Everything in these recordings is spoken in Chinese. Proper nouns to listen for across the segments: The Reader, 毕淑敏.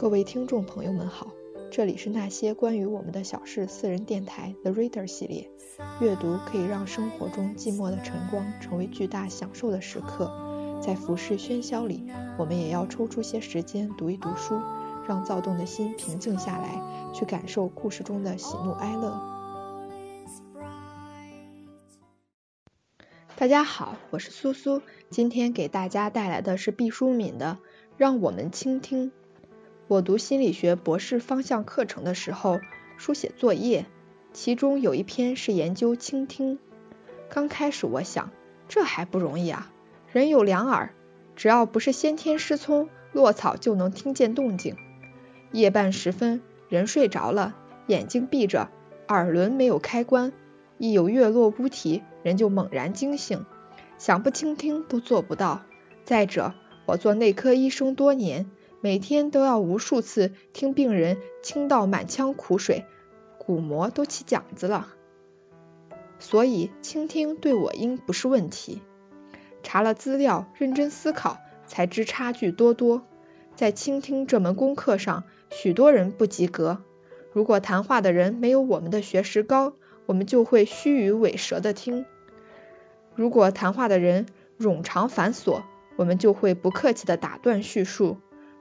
各位听众朋友们好，这里是那些关于我们的小事私人电台 The Reader 系列。阅读可以让生活中寂寞的晨光成为巨大享受的时刻，在浮世喧嚣里，我们也要抽出些时间读一读书，让躁动的心平静下来，去感受故事中的喜怒哀乐。大家好，我是苏苏，今天给大家带来的是毕淑敏的《让我们倾听》。我读心理学博士方向课程的时候，书写作业，其中有一篇是研究倾听。刚开始我想，这还不容易啊，人有两耳，只要不是先天失聪，落草就能听见动静。夜半时分，人睡着了，眼睛闭着，耳轮没有开关，一有月落乌啼，人就猛然惊醒，想不倾听都做不到。再者，我做内科医生多年，每天都要无数次听病人倾倒满腔苦水，鼓膜都起茧子了，所以倾听对我应不是问题。查了资料，认真思考，才知差距多多。在倾听这门功课上，许多人不及格。如果谈话的人没有我们的学识高，我们就会虚与委蛇的听；如果谈话的人冗长繁琐，我们就会不客气的打断叙述；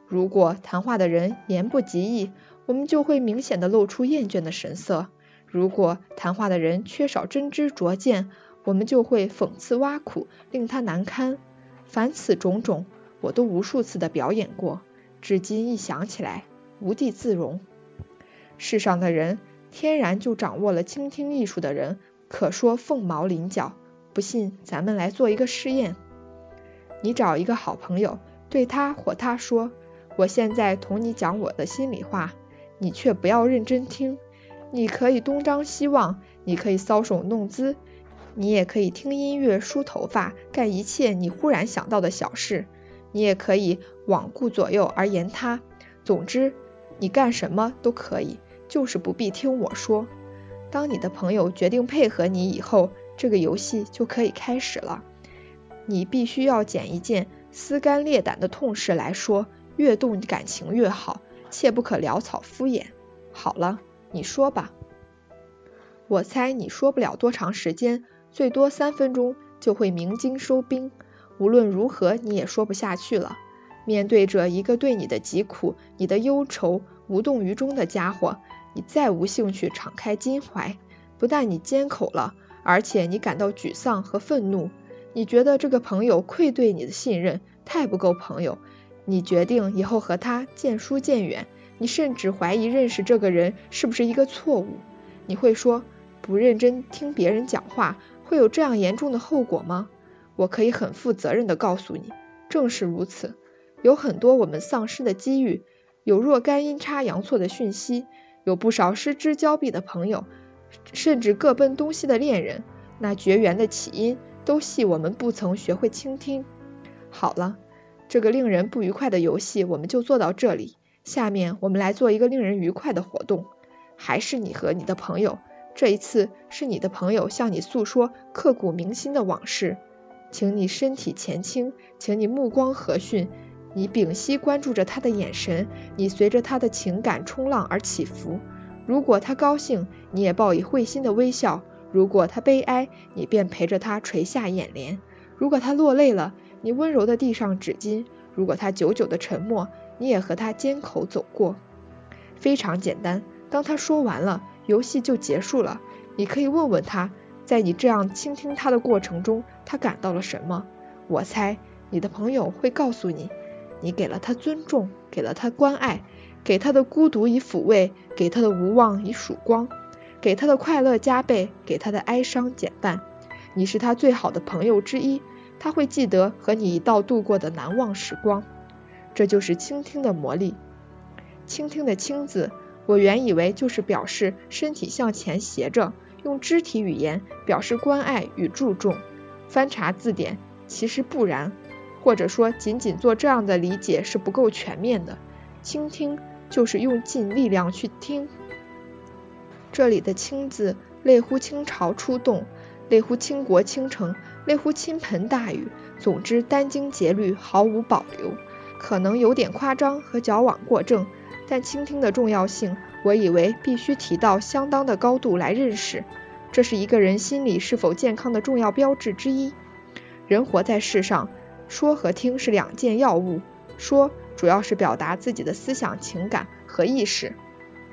如果谈话的人言不及义，我们就会明显的露出厌倦的神色；如果谈话的人缺少真知灼见，我们就会讽刺挖苦，令他难堪。凡此种种，我都无数次的表演过，至今一想起来，无地自容。世上的人，天然就掌握了倾听艺术的人，可说凤毛麟角。不信，咱们来做一个试验。你找一个好朋友，对他或她说，我现在同你讲我的心里话，你却不要认真听。你可以东张西望，你可以搔首弄姿，你也可以听音乐、梳头发，干一切你忽然想到的小事，你也可以罔顾左右而言他。总之，你干什么都可以，就是不必听我说。当你的朋友决定配合你以后，这个游戏就可以开始了。你必须要捡一件撕肝裂胆的痛事来说，越动感情越好，切不可潦草敷衍。好了，你说吧。我猜你说不了多长时间，最多3分钟就会鸣金收兵。无论如何，你也说不下去了。面对着一个对你的疾苦、你的忧愁无动于衷的家伙，你再无兴趣敞开襟怀。不但你缄口了，而且你感到沮丧和愤怒。你觉得这个朋友愧对你的信任，太不够朋友。你决定以后和他渐疏渐远，你甚至怀疑认识这个人是不是一个错误。你会说，不认真听别人讲话会有这样严重的后果吗？我可以很负责任地告诉你，正是如此。有很多我们丧失的机遇，有若干阴差阳错的讯息，有不少失之交臂的朋友，甚至各奔东西的恋人。那绝缘的起因都系我们不曾学会倾听。好了，这个令人不愉快的游戏我们就做到这里。下面我们来做一个令人愉快的活动，还是你和你的朋友。这一次是你的朋友向你诉说刻骨铭心的往事，请你身体前倾，请你目光和煦，你屏息关注着他的眼神，你随着他的情感冲浪而起伏。如果他高兴，你也报以会心的微笑；如果他悲哀，你便陪着他垂下眼帘；如果他落泪了，你温柔地递上纸巾；如果他久久的沉默，你也和他肩口走过。非常简单，当他说完了，游戏就结束了。你可以问问他，在你这样倾听他的过程中，他感到了什么。我猜你的朋友会告诉你，你给了他尊重，给了他关爱，给他的孤独以抚慰，给他的无望以曙光，给他的快乐加倍，给他的哀伤减半。你是他最好的朋友之一，他会记得和你一道度过的难忘时光。这就是倾听的魔力。倾听的倾字，我原以为就是表示身体向前斜着，用肢体语言表示关爱与注重。翻查字典，其实不然，或者说仅仅做这样的理解是不够全面的。倾听就是用尽力量去听。这里的倾字，类乎倾巢出动，类乎倾国倾城，类乎倾盆大雨，总之殚精竭虑，毫无保留。可能有点夸张和矫枉过正，但倾听的重要性，我以为必须提到相当的高度来认识，这是一个人心理是否健康的重要标志之一。人活在世上，说和听是两件要务，说主要是表达自己的思想、情感和意识。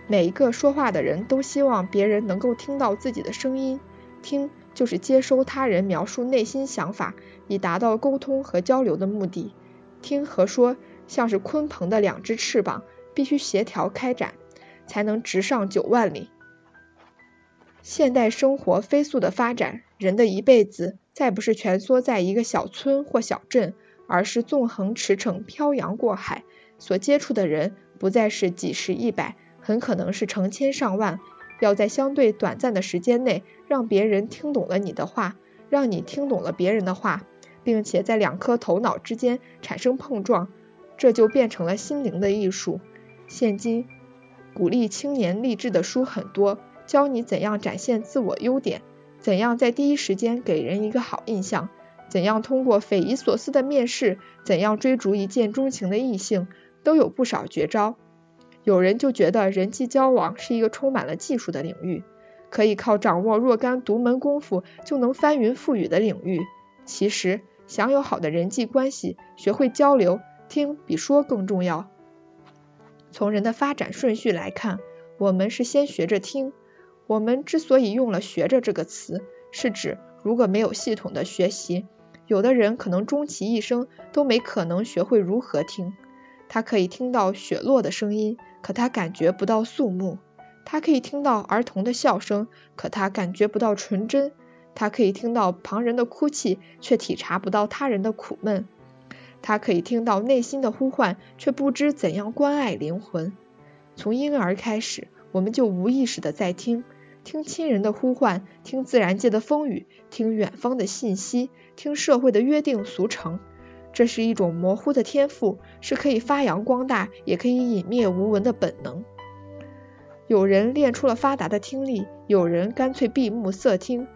每一个说话的人都希望别人能够听到自己的声音，听就是接收他人描述内心想法，以达到沟通和交流的目的。听和说像是鲲鹏的两只翅膀，必须协调开展，才能直上9万里。现代生活飞速的发展，人的一辈子再不是蜷缩在一个小村或小镇，而是纵横驰骋，漂洋过海，所接触的人不再是几十一百，很可能是成千上万。要在相对短暂的时间内让别人听懂了你的话，让你听懂了别人的话，并且在两颗头脑之间产生碰撞，这就变成了心灵的艺术。现今鼓励青年励志的书很多，教你怎样展现自我优点，怎样在第一时间给人一个好印象，怎样通过匪夷所思的面试，怎样追逐一见钟情的异性，都有不少绝招。有人就觉得人际交往是一个充满了技术的领域，可以靠掌握若干独门功夫就能翻云覆雨的领域。其实想有好的人际关系，学会交流，听比说更重要。从人的发展顺序来看，我们是先学着听。我们之所以用了学着这个词，是指如果没有系统的学习，有的人可能终其一生都没可能学会如何听。他可以听到雪落的声音，可他感觉不到肃穆；他可以听到儿童的笑声，可他感觉不到纯真；他可以听到旁人的哭泣，却体察不到他人的苦闷；他可以听到内心的呼唤，却不知怎样关爱灵魂。从婴儿开始，我们就无意识的在听，听亲人的呼唤，听自然界的风雨，听远方的信息，听社会的约定俗成。这是一种模糊的天赋，是可以发扬光大，也可以隐灭无闻的本能。有人练出了发达的听力，有人干脆闭目塞听。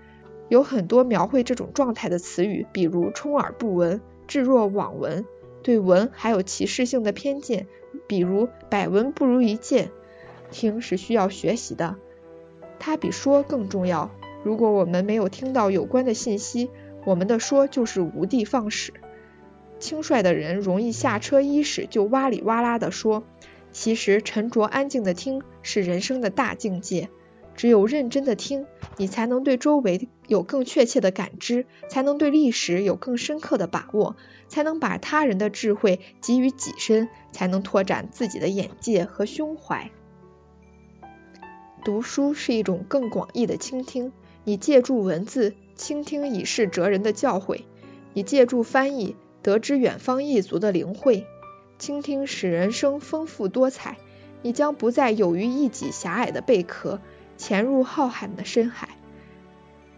有很多描绘这种状态的词语，比如充耳不闻、置若罔闻，对闻还有歧视性的偏见，比如百闻不如一见。听是需要学习的，它比说更重要。如果我们没有听到有关的信息，我们的说就是无的放矢。轻率的人容易下车伊始就哇里哇啦地说，其实沉着安静的听是人生的大境界。只有认真的听，你才能对周围有更确切的感知，才能对历史有更深刻的把握，才能把他人的智慧给予己身，才能拓展自己的眼界和胸怀。读书是一种更广义的倾听，你借助文字倾听以示哲人的教诲，你借助翻译得知远方异族的灵慧。倾听使人生丰富多彩，你将不再囿于一己狭隘的贝壳，潜入浩瀚的深海。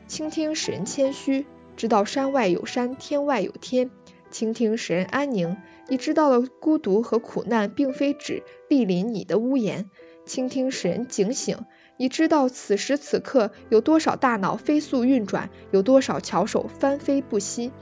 倾听使人谦虚，知道山外有山，天外有天。倾听使人安宁，你知道了孤独和苦难并非只莅临你的屋檐。倾听使人警醒，你知道此时此刻有多少大脑飞速运转，有多少巧手翻飞不息。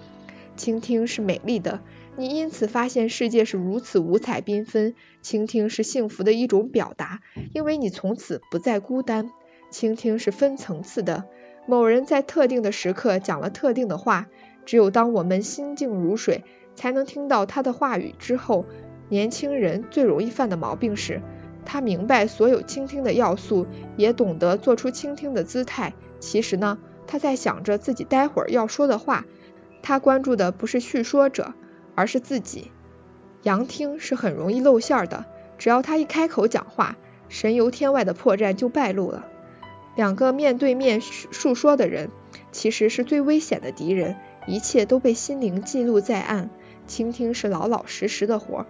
倾听是美丽的，你因此发现世界是如此五彩缤纷。倾听是幸福的一种表达，因为你从此不再孤单。倾听是分层次的，某人在特定的时刻讲了特定的话，只有当我们心静如水，才能听到他的话语之后，年轻人最容易犯的毛病是，他明白所有倾听的要素，也懂得做出倾听的姿态，其实呢，他在想着自己待会儿要说的话。他关注的不是叙说者，而是自己。佯听是很容易露馅的，只要他一开口讲话，神游天外的破绽就败露了。两个面对面述说的人，其实是最危险的敌人，一切都被心灵记录在案。倾听是老老实实的活，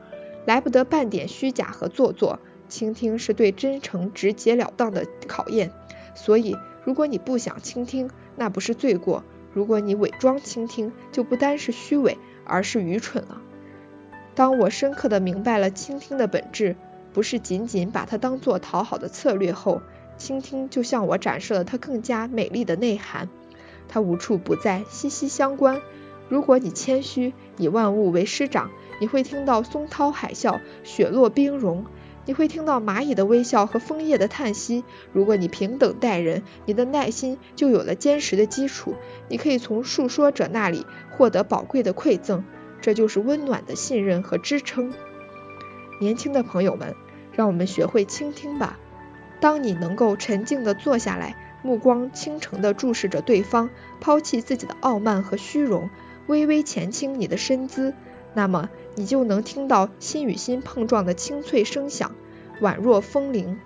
来不得半点虚假和做作。倾听是对真诚直截了当的考验，所以如果你不想倾听，那不是罪过。如果你伪装倾听，就不单是虚伪，而是愚蠢了。当我深刻地明白了倾听的本质，不是仅仅把它当作讨好的策略后，倾听就向我展示了它更加美丽的内涵。它无处不在，息息相关。如果你谦虚，以万物为师长，你会听到松涛海啸，雪落冰融，你会听到蚂蚁的微笑和枫叶的叹息。如果你平等待人，你的耐心就有了坚实的基础，你可以从述说者那里获得宝贵的馈赠，这就是温暖的信任和支撑。年轻的朋友们，让我们学会倾听吧。当你能够沉静地坐下来，目光倾城地注视着对方，抛弃自己的傲慢和虚荣，微微前倾你的身姿，那么你就能听到心与心碰撞的清脆声响，宛若风铃